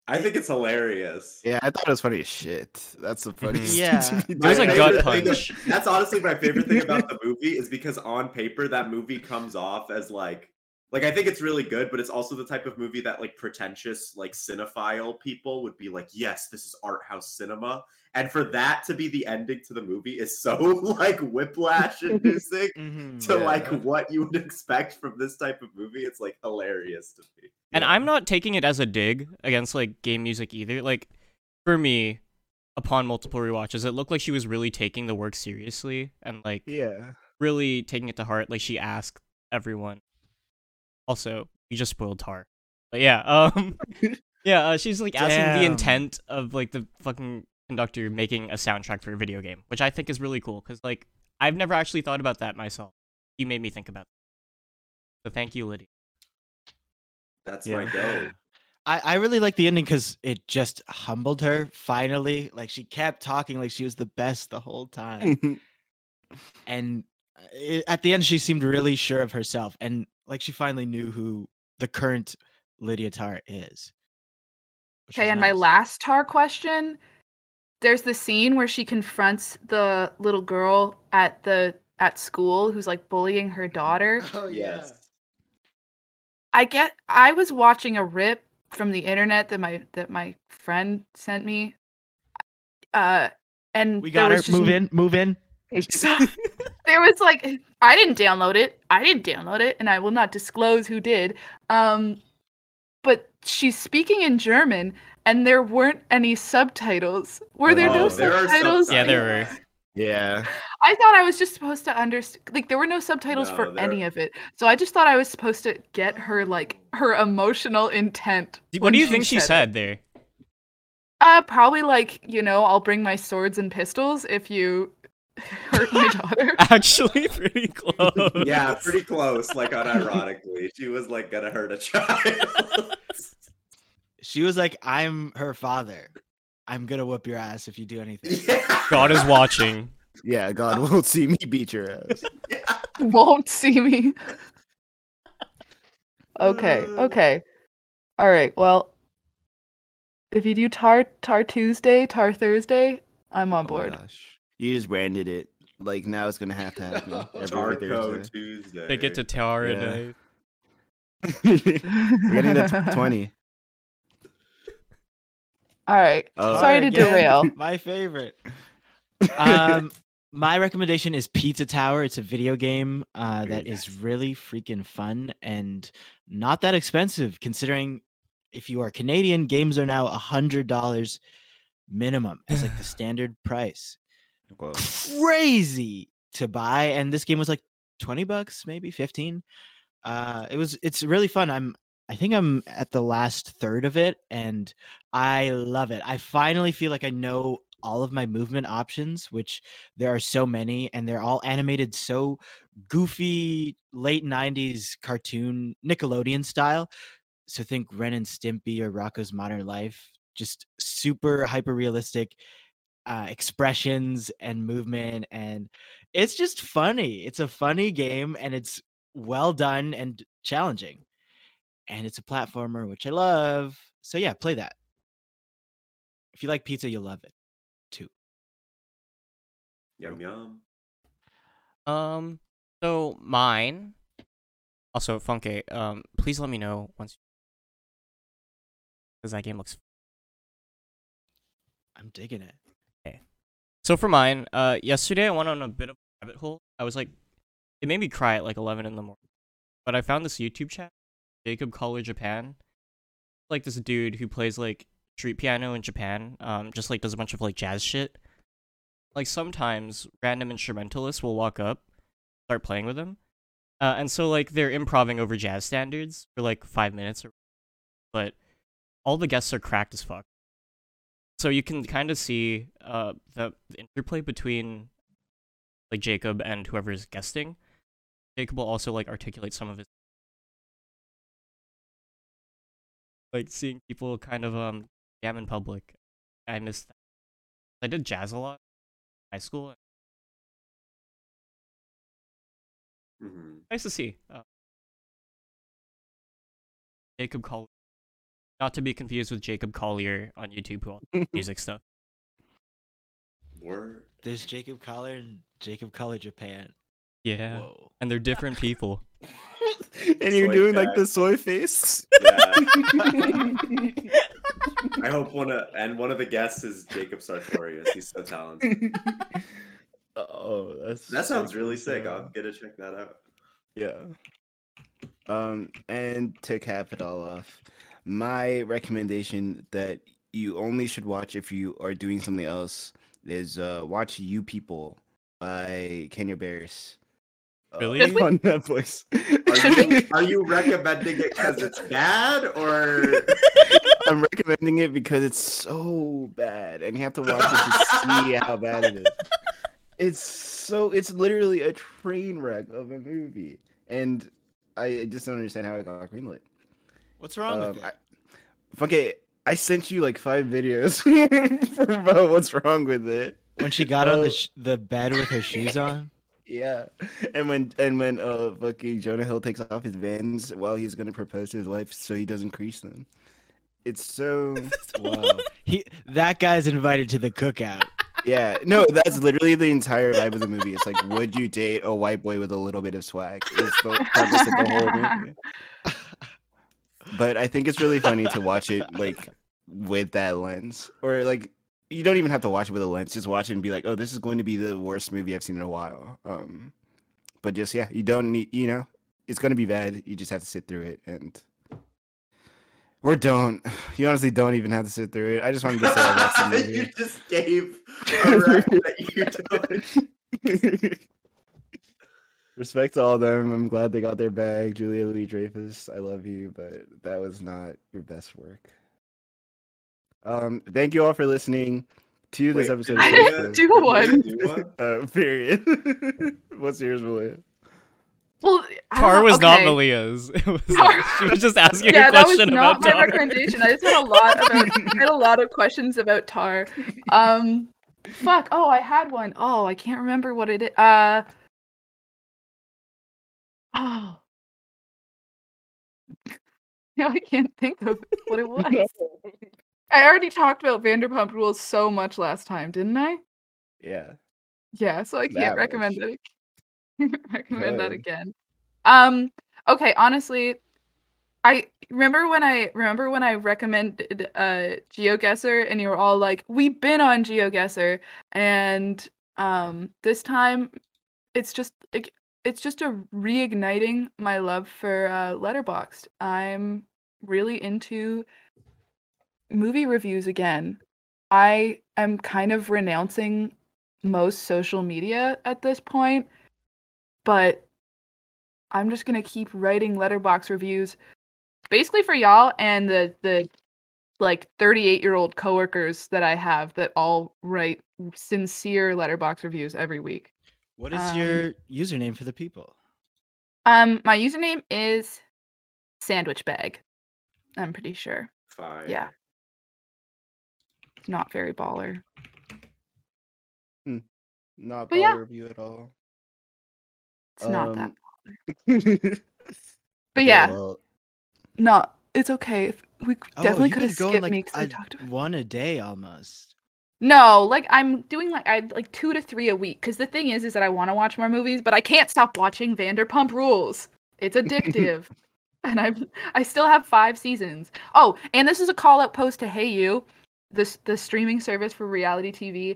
I think it's hilarious. Yeah, I thought it was funny as shit. That's the funniest yeah. thing. There's a gut punch. Of, that's honestly my favorite thing about the movie, is because on paper that movie comes off as like, like I think it's really good, but it's also the type of movie that like pretentious, like cinephile people would be like, yes, this is art house cinema. And for that to be the ending to the movie is so like whiplash inducing mm-hmm, to yeah. like what you would expect from this type of movie. It's like hilarious to me. And I'm not taking it as a dig against, like, game music either. Like, for me, upon multiple rewatches, it looked like she was really taking the work seriously and, like, yeah, really taking it to heart. Like, she asked everyone. Also, you just spoiled Tar. But, yeah, um, yeah, uh, she's, like, asking Damn. the intent of, like, the fucking conductor making a soundtrack for a video game, which I think is really cool because, like, I've never actually thought about that myself. You made me think about it. So thank you, Lydia. That's yeah. my goal. I, I really like the ending because it just humbled her finally. Like, she kept talking like she was the best the whole time. And it, at the end, she seemed really sure of herself. And like, she finally knew who the current Lydia Tar is. Okay, and nice. My last Tar question. There's the scene where she confronts the little girl at the at school who's like bullying her daughter. Oh, yes. I get. I was watching a rip from the internet that my that my friend sent me, uh, and we got her. Just, move in, move in. There was like, I didn't download it. I didn't download it, and I will not disclose who did. Um, but she's speaking in German, and there weren't any subtitles. Were there oh, no there subtitles? subtitles? Yeah, there were. Yeah. I thought I was just supposed to understand. Like, there were no subtitles no, for there... any of it. So I just thought I was supposed to get her, like, her emotional intent. What do you she think she said, said there? Uh, probably, like, you know, I'll bring my swords and pistols if you hurt my daughter. Actually, pretty close. Yeah, pretty close. Like, unironically, she was, like, gonna hurt a child. She was like, I'm her father. I'm gonna whoop your ass if you do anything. Yeah. God is watching. Yeah, God won't see me beat your ass. Yeah. Won't see me. Okay, okay. All right, well, if you do Tar Tar Tuesday, Tar Thursday, I'm on board. Oh, you just branded it. Like, now it's gonna have to happen. Tar Tuesday. They get to Tar yeah. it. We're getting to twenty. All right. Oh, sorry to derail. My favorite. Um, my recommendation is Pizza Tower. It's a video game uh, that is really freaking fun and not that expensive, considering if you are Canadian, games are now one hundred dollars minimum. It's like the standard price. Whoa. Crazy to buy. And this game was like twenty bucks, maybe fifteen. Uh, it was. It's really fun. I'm. I think I'm at the last third of it, and I love it. I finally feel like I know all of my movement options, which there are so many, and they're all animated so goofy, late nineties cartoon Nickelodeon style. So think Ren and Stimpy or Rocko's Modern Life, just super hyper-realistic uh, expressions and movement, and it's just funny. It's a funny game, and it's well done and challenging. And it's a platformer, which I love. So yeah, play that. If you like pizza, you'll love it too. Yum yum. Um, so mine, also Funke, um, please let me know once, because that game looks. I'm digging it. Okay. So for mine, uh, yesterday I went on a bit of a rabbit hole. I was like, it made me cry at like eleven in the morning, but I found this YouTube channel. Jacob Collier Japan, like this dude who plays like street piano in Japan, um, just like does a bunch of like jazz shit. Like sometimes random instrumentalists will walk up, start playing with him, uh, and so like they're improvising over jazz standards for like five minutes, or but all the guests are cracked as fuck. So you can kind of see uh the, the interplay between like Jacob and whoever is guesting. Jacob will also like articulate some of his. Like, seeing people kind of um jam in public. I miss that. I did jazz a lot in high school. Mm-hmm. Nice to see. Uh, Jacob Collier. Not to be confused with Jacob Collier on YouTube, who all music stuff. Word. There's Jacob Collier and Jacob Collier Japan. Yeah. Whoa. And they're different people. And you're soy doing guy. Like the soy face. Yeah. I hope one of and one of the guests is Jacob Sartorius. He's so talented. Oh, that's that sounds really sick. I'll get to check that out. Yeah. Um, and to cap it all off, my recommendation that you only should watch if you are doing something else is uh, watch You People by Kenya Barris. Really? Uh, on Netflix. Are you, are you recommending it because it's bad, or I'm recommending it because it's so bad, and you have to watch it to see how bad it is. It's so it's literally a train wreck of a movie, and I just don't understand how it got greenlit. What's wrong um, with it? I, okay, I sent you like five videos about what's wrong with it. When she got oh. on the sh- the bed with her shoes on. Yeah, and when and when uh fucking Jonah Hill takes off his Vans while he's gonna propose to his wife, so he doesn't crease them. It's so wow. He that guy's invited to the cookout. Yeah, no, that's literally the entire vibe of the movie. It's like, would you date a white boy with a little bit of swag? It's the, that's like the whole movie. But I think it's really funny to watch it like with that lens, or like. You don't even have to watch it with a lens. Just watch it and be like, "Oh, this is going to be the worst movie I've seen in a while." Um, but just yeah, you don't need. You know, it's going to be bad. You just have to sit through it, and or don't. You honestly don't even have to sit through it. I just wanted to say that movie. You just gave a rap that you don't. Respect to all of them. I'm glad they got their bag. Julia Louis-Dreyfus, I love you, but that was not your best work. Um, thank you all for listening to Wait, this episode. Of I didn't do one. uh, period. What's yours, Malia? Well, Tar was okay. not Malia's. It was like, she was just asking yeah, a question about Tar. Yeah, that was not my Tar. recommendation. I just had a lot about, I had a lot of questions about Tar. Um, fuck. Oh, I had one. Oh, I can't remember what it is. Uh, oh. Now I can't think of what it was. I already talked about Vanderpump Rules so much last time, didn't I? Yeah. Yeah, so I can't that recommend much. It. I can't recommend no. that again. Um. Okay. Honestly, I remember when I remember when I recommended uh, GeoGuessr, and you were all like, "We've been on GeoGuessr," and um, this time, it's just it, it's just a reigniting my love for uh, Letterboxd. I'm really into movie reviews again. I am kind of renouncing most social media at this point, but I'm just gonna keep writing Letterboxd reviews, basically for y'all and the the like thirty-eight year old coworkers that I have that all write sincere Letterboxd reviews every week. What is um, your username for the people? Um, my username is Sandwich Bag. I'm pretty sure. Fine. Yeah. Not very baller. Hmm. Not baller yeah. review at all. It's um, not that baller. But yeah. yeah well... No, it's okay. We definitely oh, could have skipped like, me because I talked about one a day almost. No, like I'm doing like I like two to three a week. Because the thing is, is that I want to watch more movies, but I can't stop watching Vanderpump Rules. It's addictive. And I'm I still have five seasons. Oh, and this is a call out post to Hayu. This the streaming service for reality T V.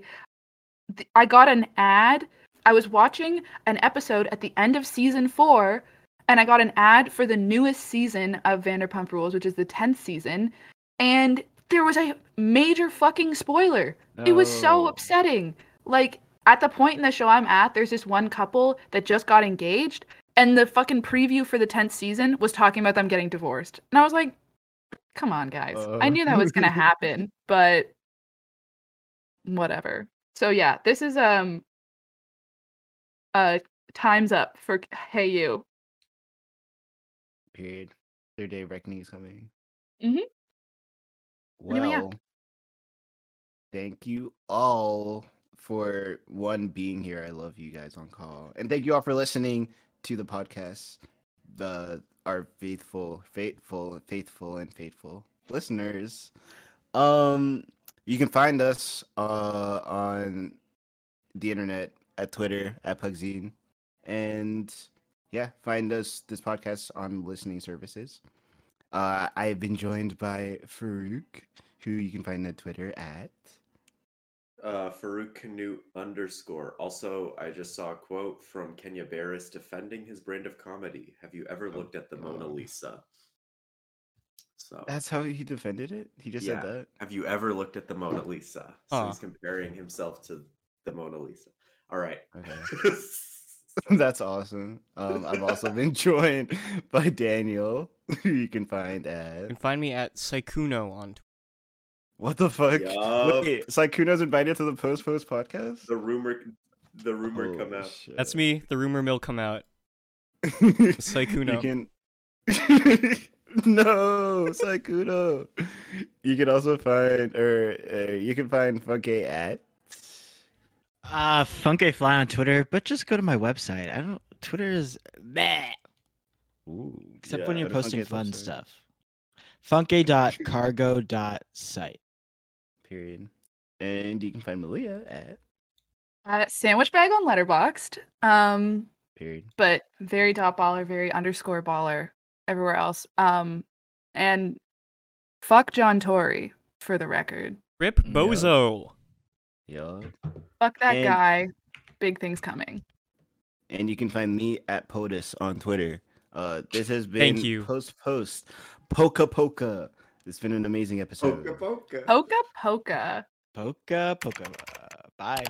The, I got an ad. I was watching an episode at the end of season four, and I got an ad for the newest season of Vanderpump Rules, which is the tenth season. And there was a major fucking spoiler. No. It was so upsetting. Like, at the point in the show I'm at, there's this one couple that just got engaged, and the fucking preview for the tenth season was talking about them getting divorced. And I was like, come on, guys. Uh, I knew that was going to happen, but whatever. So yeah, this is um uh time's up for Hayu. Period. Their day of reckoning is coming. Mm-hmm. Well, anyway, yeah. Thank you all for one being here. I love you guys on call. And thank you all for listening to the podcast. The... Are faithful, faithful, faithful, and faithful. listeners. Um, you can find us uh, on the internet at Twitter at Pugzine, and yeah, find us this podcast on listening services. Uh, I've been joined by Farouk, who you can find on Twitter at uh, Farouk Canute underscore. Also, I just saw a quote from Kenya Barris defending his brand of comedy. Have you ever oh, looked at the God. Mona Lisa? So that's how he defended it. He just yeah. said that. Have you ever looked at the Mona Lisa? So oh. he's comparing himself to the Mona Lisa. All right. Okay. That's awesome. Um, I've also been joined by Daniel, who you can find at... You can find me at Sykuno on Twitter. What the fuck? Yup. Wait, Sykuno's invited to the Post Post podcast? The rumor the rumor oh, come out. Shit. That's me. The rumor mill come out. Sykuno. Can... no, Sykuno. You can also find... or uh, You can find Funke at... Uh, Funke Fly on Twitter, but just go to my website. I don't. Twitter is meh. Ooh, Except yeah, when you're posting fun website. stuff. Funke dot cargo dot site Period. And you can find Malia at at Sandwich Bag on Letterboxd. Um. Period. But very dot baller, very underscore baller everywhere else. Um, and fuck John Tory for the record. Rip Bozo. Yeah. yeah. Fuck that and, guy. Big things coming. And you can find me at POTUS on Twitter. Uh, this has been Thank you. Post Post. Poca Poca. It's been an amazing episode. Poca Poca. Poca Poca. Poca Poca. Bye.